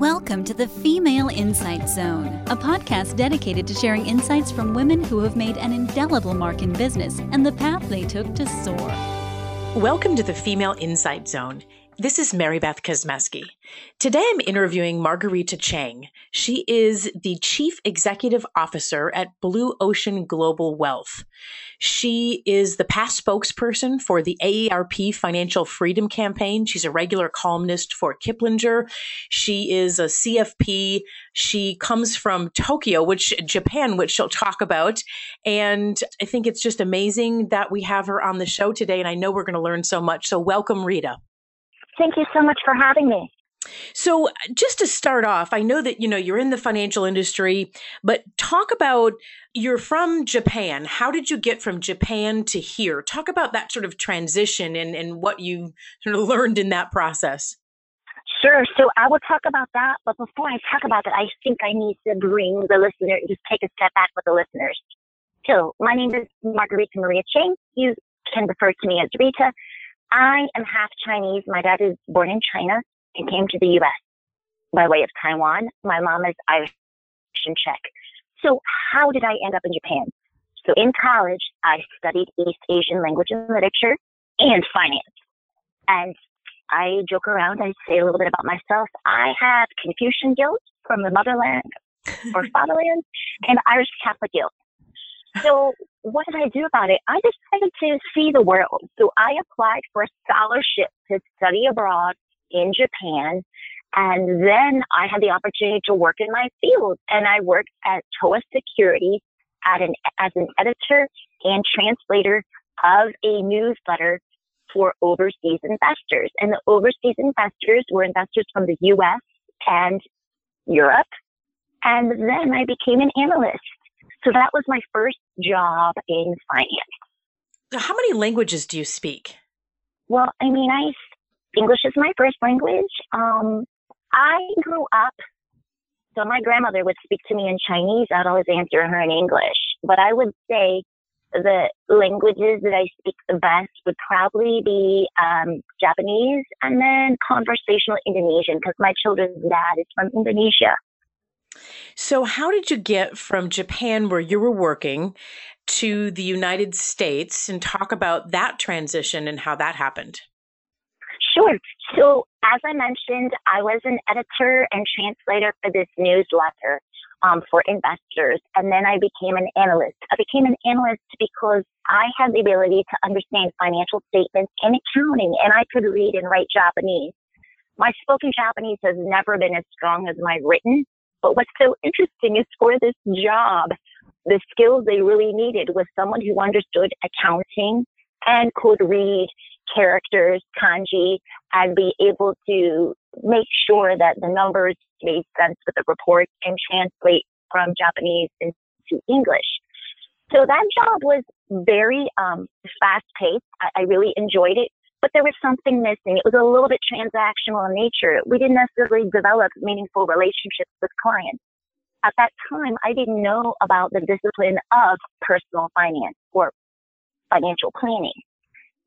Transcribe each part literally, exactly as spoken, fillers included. Welcome to the Female Insight Zone, a podcast dedicated to sharing insights from women who have made an indelible mark in business and the path they took to soar. Welcome to the Female Insight Zone. This is Marybeth Kuzmeski. Today I'm interviewing Marguerita Cheng. She is the Chief Executive Officer at Blue Ocean Global Wealth. She is the past spokesperson for the A A R P Financial Freedom Campaign. She's a regular columnist for Kiplinger. She is a C F P. She comes from Tokyo, which Japan, which she'll talk about. And I think it's just amazing that we have her on the show today. And I know we're going to learn so much. So welcome, Rita. Thank you so much for having me. So just to start off, I know that, you know, you're in the financial industry, but talk about, you're from Japan. How did you get from Japan to here? Talk about that sort of transition and, and what you sort of learned in that process. Sure. So I will talk about that. But before I talk about that, I think I need to bring the listener, just take a step back with the listeners. So my name is Marguerita Maria Cheng. You can refer to me as Rita. I am half Chinese. My dad is born in China and came to the U S by way of Taiwan. My mom is Irish and Czech. So how did I end up in Japan? So in college, I studied East Asian language and literature and finance. And I joke around. I say a little bit about myself. I have Confucian guilt from the motherland or fatherland and Irish Catholic guilt. So what did I do about it? I decided to see the world. So I applied for a scholarship to study abroad in Japan. And then I had the opportunity to work in my field. And I worked at Towa Securities at an, as an editor and translator of a newsletter for overseas investors. And the overseas investors were investors from the U S and Europe. And then I became an analyst. So that was my first job in finance. How many languages do you speak? Well, I mean, I English is my first language. Um, I grew up, so my grandmother would speak to me in Chinese. I'd always answer her in English. But I would say the languages that I speak the best would probably be um, Japanese and then conversational Indonesian, because my children's dad is from Indonesia. So how did you get from Japan, where you were working, to the United States, and talk about that transition and how that happened? Sure. So as I mentioned, I was an editor and translator for this newsletter um, for investors. And then I became an analyst. I became an analyst because I had the ability to understand financial statements and accounting, and I could read and write Japanese. My spoken Japanese has never been as strong as my written. But what's so interesting is for this job, the skills they really needed was someone who understood accounting and could read characters, kanji, and be able to make sure that the numbers made sense with the report and translate from Japanese into English. So that job was very um, fast-paced. I, I really enjoyed it. But there was something missing. It was a little bit transactional in nature. We didn't necessarily develop meaningful relationships with clients. At that time, I didn't know about the discipline of personal finance or financial planning.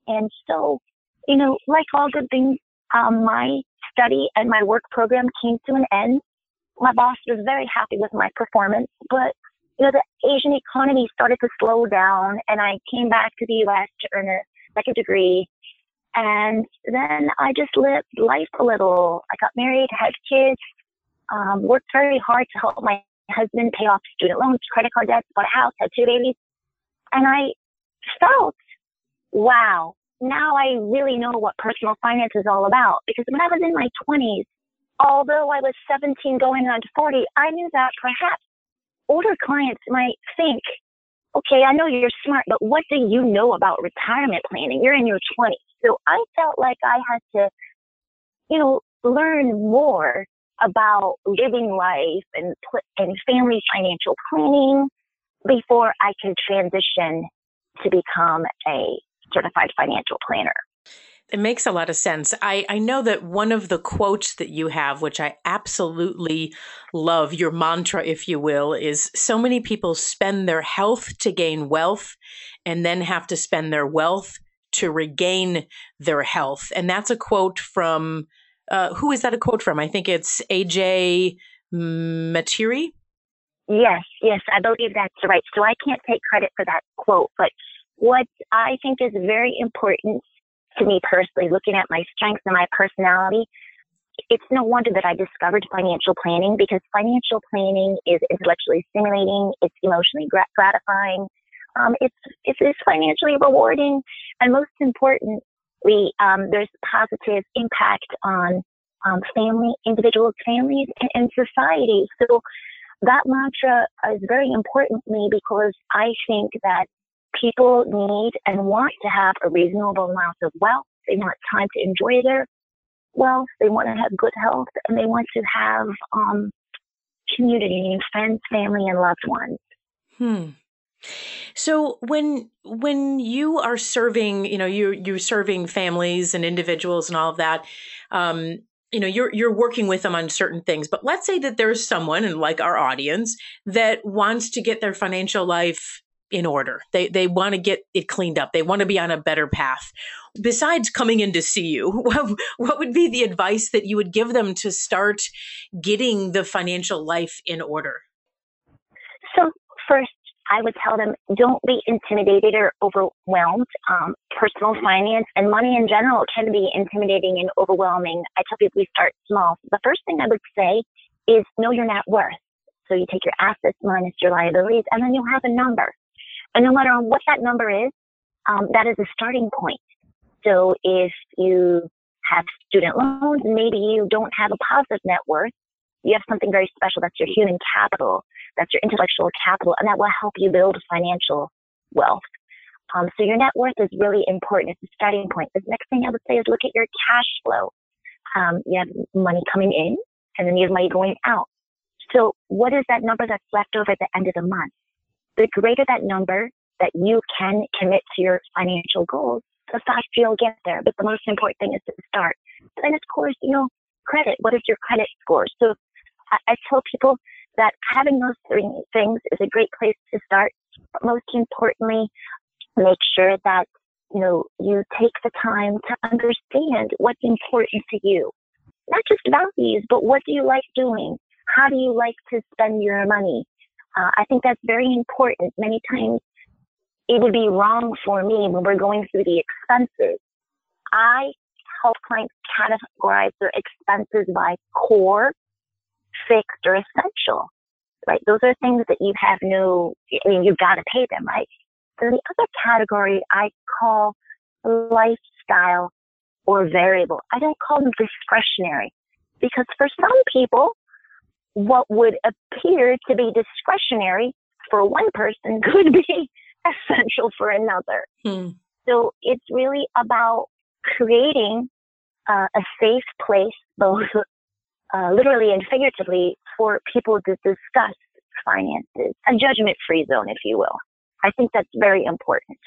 And so, you know, like all good things, um, my study and my work program came to an end. My boss was very happy with my performance, but, you know, the Asian economy started to slow down, and I came back to the U S to earn a second degree. And then I just lived life a little. I got married, had kids, um, worked very hard to help my husband pay off student loans, credit card debts, bought a house, had two babies. And I felt, wow, now I really know what personal finance is all about. Because when I was in my twenties, although I was seventeen going on to forty, I knew that perhaps older clients might think, okay, I know you're smart, but what do you know about retirement planning? You're in your twenties. So I felt like I had to, you know, learn more about living life and and family financial planning before I could transition to become a certified financial planner. It makes a lot of sense. I, I know that one of the quotes that you have, which I absolutely love, your mantra, if you will, is so many people spend their health to gain wealth and then have to spend their wealth to regain their health. And that's a quote from Uh, who is that a quote from? I think it's A J. Materi? Yes, yes, I believe that's right. So I can't take credit for that quote, but what I think is very important to me personally, looking at my strengths and my personality, it's no wonder that I discovered financial planning, because financial planning is intellectually stimulating, it's emotionally gratifying, um, it's, it's it's financially rewarding, and most importantly, um, there's positive impact on um, family, individuals, families, and, and society. So that mantra is very important to me, because I think that people need and want to have a reasonable amount of wealth. They want time to enjoy their wealth. They want to have good health, and they want to have um, community and friends, family, and loved ones. Hmm. So when when you are serving, you know, you you're serving families and individuals and all of that. Um, you know, you're you're working with them on certain things. But let's say that there's someone, and like our audience, that wants to get their financial life in order. They they want to get it cleaned up. They want to be on a better path. Besides coming in to see you, what, what would be the advice that you would give them to start getting the financial life in order? So first, I would tell them, don't be intimidated or overwhelmed. Um, personal finance and money in general can be intimidating and overwhelming. I tell people we start small. The first thing I would say is know your net worth. So you take your assets minus your liabilities, and then you'll have a number. And no matter what that number is, um, that is a starting point. So if you have student loans, maybe you don't have a positive net worth, you have something very special. That's your human capital. That's your intellectual capital. And that will help you build financial wealth. Um, so your net worth is really important. It's a starting point. The next thing I would say is look at your cash flow. Um, you have money coming in, and then you have money going out. So what is that number that's left over at the end of the month? The greater that number that you can commit to your financial goals, the faster you'll get there. But the most important thing is to start. And of course, you know, credit. What is your credit score? So I, I tell people that having those three things is a great place to start. But most importantly, make sure that, you know, you take the time to understand what's important to you. Not just values, but what do you like doing? How do you like to spend your money? Uh, I think that's very important. Many times it would be wrong for me when we're going through the expenses. I help clients categorize their expenses by core, fixed, or essential. Right? Those are things that you have no, I mean, you've got to pay them, right? So the other category I call lifestyle or variable. I don't call them discretionary, because for some people, what would appear to be discretionary for one person could be essential for another. Hmm. So it's really about creating uh, a safe place, both uh, literally and figuratively, for people to discuss finances, a judgment-free zone, if you will. I think that's very important.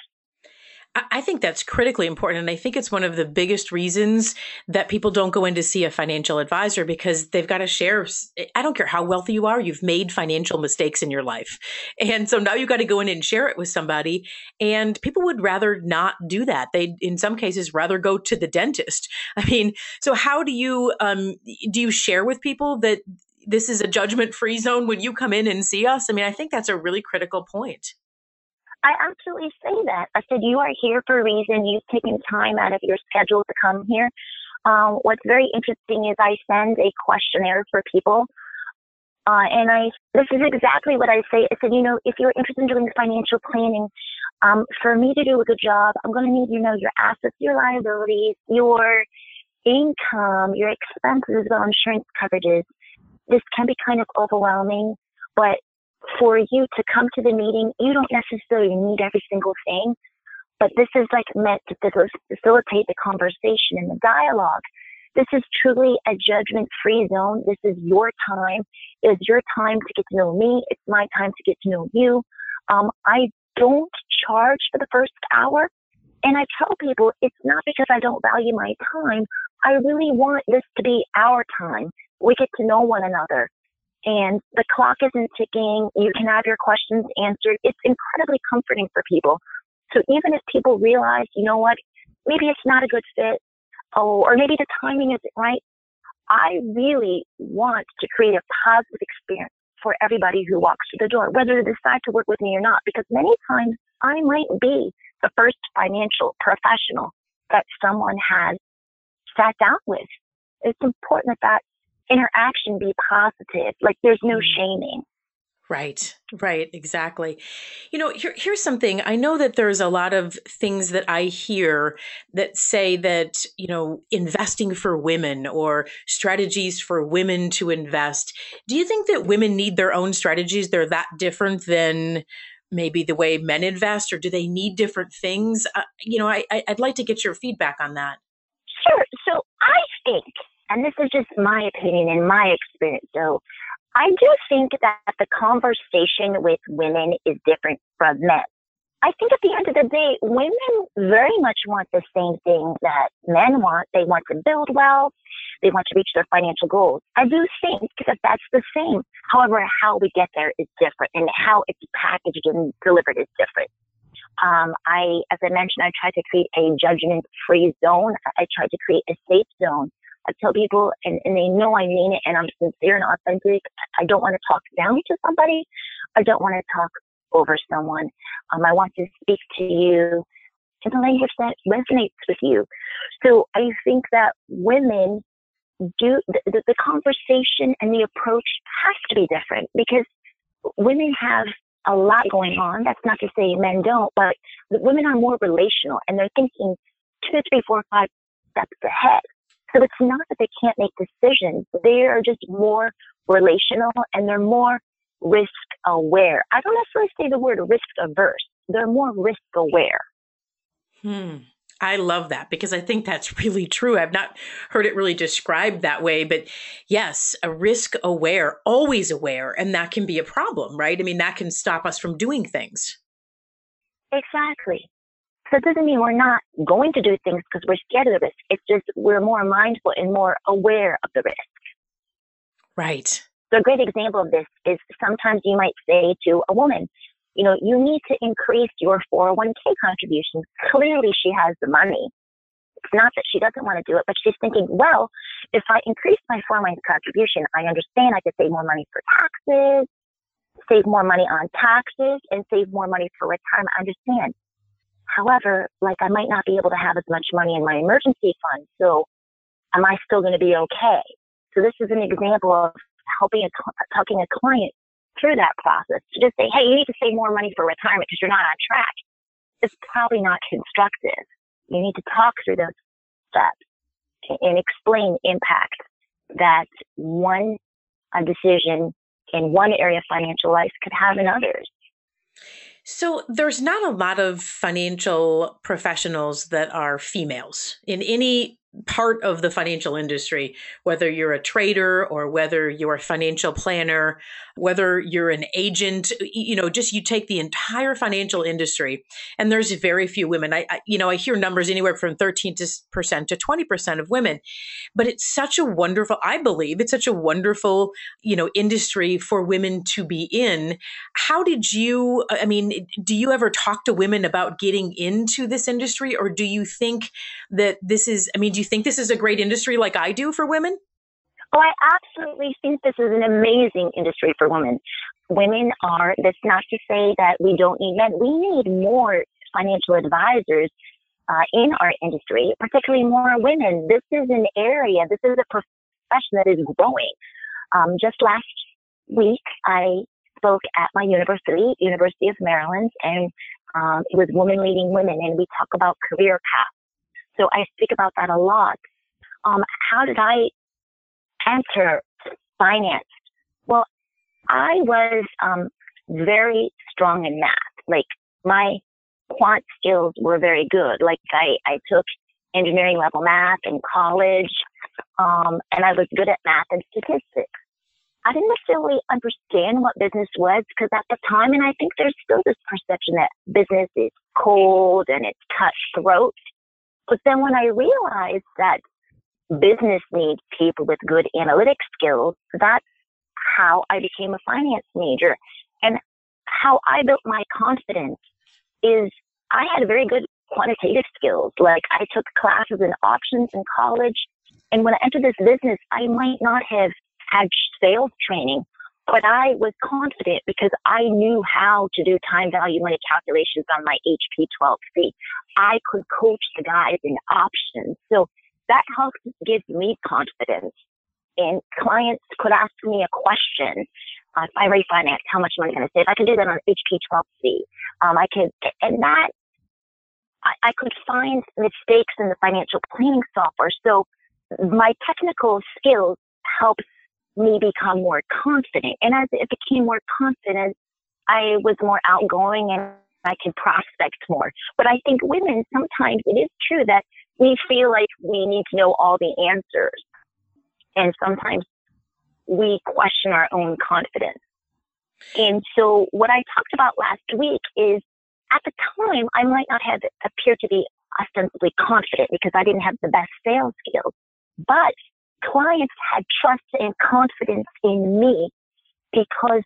I think that's critically important. And I think it's one of the biggest reasons that people don't go in to see a financial advisor, because they've got to share. I don't care how wealthy you are, you've made financial mistakes in your life. And so now you've got to go in and share it with somebody. And people would rather not do that. They'd, in some cases, rather go to the dentist. I mean, so how do you, um, do you share with people that this is a judgment-free zone when you come in and see us? I mean, I think that's a really critical point. I absolutely say that. I said, you are here for a reason. You've taken time out of your schedule to come here. Um, what's very interesting is I send a questionnaire for people. Uh, and I, this is exactly what I say. I said, you know, if you're interested in doing financial planning, um, for me to do a good job, I'm going to need, you know, your assets, your liabilities, your income, your expenses, well, insurance coverages. This can be kind of overwhelming, but for you to come to the meeting, you don't necessarily need every single thing, but this is like meant to facilitate the conversation and the dialogue. This is truly a judgment-free zone. This is your time. It's your time to get to know me. It's my time to get to know you. Um, I don't charge for the first hour, and I tell people it's not because I don't value my time. I really want this to be our time. We get to know one another. And the clock isn't ticking. You can have your questions answered. It's incredibly comforting for people. So even if people realize, you know what, maybe it's not a good fit, oh, or maybe the timing isn't right, I really want to create a positive experience for everybody who walks through the door, whether they decide to work with me or not, because many times I might be the first financial professional that someone has sat down with. It's important that that interaction be positive, like there's no shaming. Right, right, exactly. You know, here, here's something. I know that there's a lot of things that I hear that say that, you know, investing for women or strategies for women to invest. Do you think that women need their own strategies? They're that different than maybe the way men invest, or do they need different things? Uh, you know, I, I'd like to get your feedback on that. Sure. So I think, and this is just my opinion and my experience, so I do think that the conversation with women is different from men. I think at the end of the day, women very much want the same thing that men want. They want to build wealth. They want to reach their financial goals. I do think that that's the same. However, how we get there is different, and how it's packaged and delivered is different. Um, I, as I mentioned, I try to create a judgment-free zone. I try to create a safe zone. I tell people, and, and they know I mean it, and I'm sincere and authentic. I don't want to talk down to somebody. I don't want to talk over someone. Um, I want to speak to you in the language that resonates with you. So I think that women do, the, the conversation and the approach has to be different, because women have a lot going on. That's not to say men don't, but women are more relational, and they're thinking two, three, four, five steps ahead. So it's not that they can't make decisions. They are just more relational, and they're more risk aware. I don't necessarily say the word risk averse. They're more risk aware. Hmm. I love that, because I think that's really true. I've not heard it really described that way, but yes, a risk aware, always aware. And that can be a problem, right? I mean, that can stop us from doing things. Exactly. So it doesn't mean we're not going to do things because we're scared of the risk. It's just we're more mindful and more aware of the risk. Right. So a great example of this is sometimes you might say to a woman, you know, you need to increase your four oh one k contribution. Clearly she has the money. It's not that she doesn't want to do it, but she's thinking, well, if I increase my four oh one k contribution, I understand I could save more money for taxes, save more money on taxes, and save more money for retirement. I understand. However, like I might not be able to have as much money in my emergency fund, so am I still going to be okay? So this is an example of helping a, talking a client through that process to just say, hey, you need to save more money for retirement because you're not on track. It's probably not constructive. You need to talk through those steps and explain impact that one decision in one area of financial life could have in others. So there's not a lot of financial professionals that are females in any part of the financial industry, whether you're a trader or whether you're a financial planner, whether you're an agent, you know, just you take the entire financial industry and there's very few women. I, I you know, I hear numbers anywhere from thirteen percent to twenty percent of women, but it's such a wonderful, I believe it's such a wonderful, you know, industry for women to be in. How did you, I mean, do you ever talk to women about getting into this industry, or do you think that this is, I mean, do you think this is a great industry like I do for women? Oh, I absolutely think this is an amazing industry for women. Women are, that's not to say that we don't need men. We need more financial advisors uh, in our industry, particularly more women. This is an area, this is a profession that is growing. Um, just last week, I spoke at my university, University of Maryland, and um, it was Women Leading Women, and we talk about career paths. So I speak about that a lot. Um, how did I enter finance? Well, I was um, very strong in math. Like my quant skills were very good. Like I, I took engineering level math in college, um, and I was good at math and statistics. I didn't necessarily understand what business was, because at the time, and I think there's still this perception that business is cold and it's cutthroat. But then when I realized that business needs people with good analytic skills, that's how I became a finance major. And how I built my confidence is I had very good quantitative skills. Like I took classes in options in college. And when I entered this business, I might not have had sales training, but I was confident because I knew how to do time value money calculations on my H P twelve C. I could coach the guys in options. So that helped give me confidence. And clients could ask me a question. Uh, if I refinance, how much money can I save? I could do that on H P twelve C. Um, I could, and that, I, I could find mistakes in the financial planning software. So my technical skills helped me become more confident. And as it became more confident, I was more outgoing and I could prospect more. But I think women, sometimes it is true that we feel like we need to know all the answers. And sometimes we question our own confidence. And so what I talked about last week is at the time, I might not have appeared to be ostensibly confident because I didn't have the best sales skills, but clients had trust and confidence in me because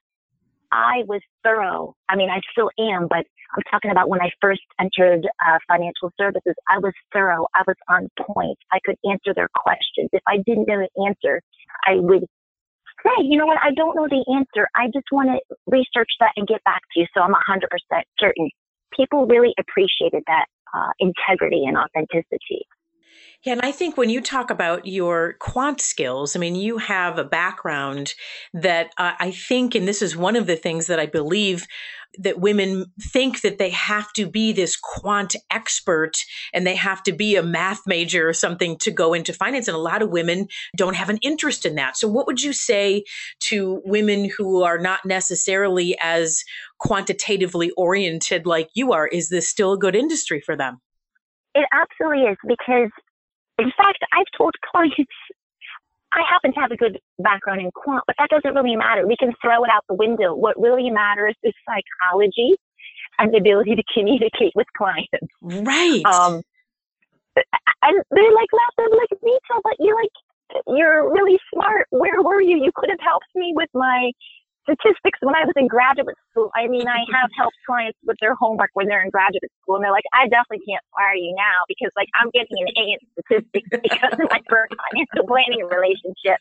I was thorough. I mean, I still am, but I'm talking about when I first entered uh, financial services. I was thorough. I was on point. I could answer their questions. If I didn't know the answer, I would say, you know what? I don't know the answer. I just want to research that and get back to you. So I'm one hundred percent certain. People really appreciated that uh, integrity and authenticity. Yeah, and I think when you talk about your quant skills, I mean, you have a background that uh, I think, and this is one of the things that I believe that women think that they have to be this quant expert and they have to be a math major or something to go into finance. And a lot of women don't have an interest in that. So what would you say to women who are not necessarily as quantitatively oriented like you are? Is this still a good industry for them? It absolutely is, because in fact, I've told clients, I happen to have a good background in quant, but that doesn't really matter. We can throw it out the window. What really matters is psychology and the ability to communicate with clients. Right. Um, and they're like, they're like, Rachel, but you're like, you're really smart. Where were you? You could have helped me with my statistics when I was in graduate school. I mean, I have helped clients with their homework when they're in graduate school, and they're like, I definitely can't fire you now because, like, I'm getting an A in statistics because of my first financial planning relationship.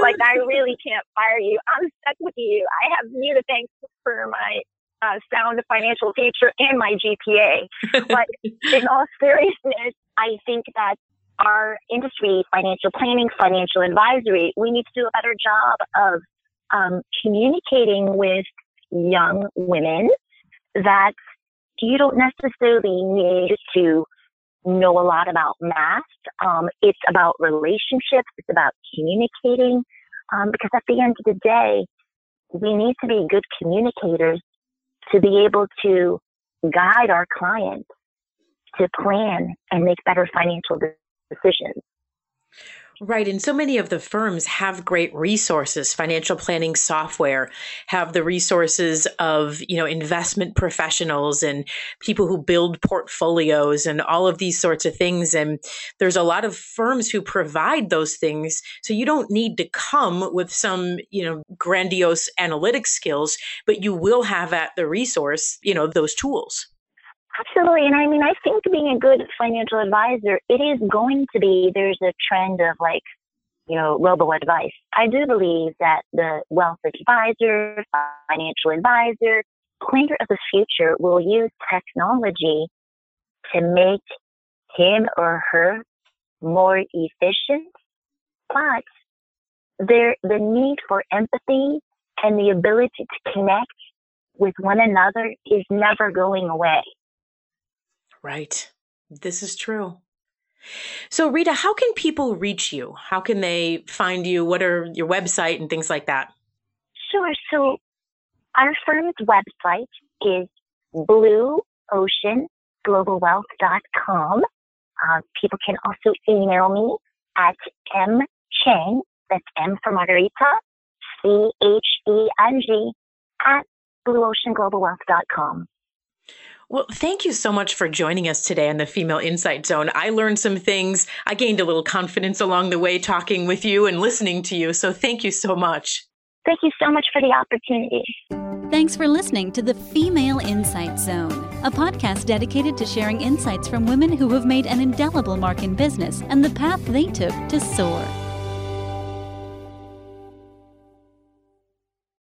Like, I really can't fire you. I'm stuck with you. I have you to thank for my uh, sound financial future and my G P A. But in all seriousness, I think that our industry, financial planning, financial advisory, we need to do a better job of Um, communicating with young women that you don't necessarily need to know a lot about math. Um, it's about relationships. It's about communicating. Um, because at the end of the day, we need to be good communicators to be able to guide our clients to plan and make better financial decisions. Right. And so many of the firms have great resources. Financial planning software have the resources of, you know, investment professionals and people who build portfolios and all of these sorts of things. And there's a lot of firms who provide those things. So you don't need to come with some, you know, grandiose analytic skills, but you will have at the resource, you know, those tools. Absolutely. And I mean, I think being a good financial advisor, it is going to be, there's a trend of like, you know, robo-advice. I do believe that the wealth advisor, financial advisor, planner of the future will use technology to make him or her more efficient. But there, the need for empathy and the ability to connect with one another is never going away. Right. This is true. So Rita, how can people reach you? How can they find you? What are your website and things like that? Sure. So our firm's website is blue ocean global wealth dot com. Uh, people can also email me at mcheng, that's M for Margarita, C H E N G, at blue ocean global wealth dot com. Well, thank you so much for joining us today on the Female Insight Zone. I learned some things. I gained a little confidence along the way talking with you and listening to you. So thank you so much. Thank you so much for the opportunity. Thanks for listening to the Female Insight Zone, a podcast dedicated to sharing insights from women who have made an indelible mark in business and the path they took to soar.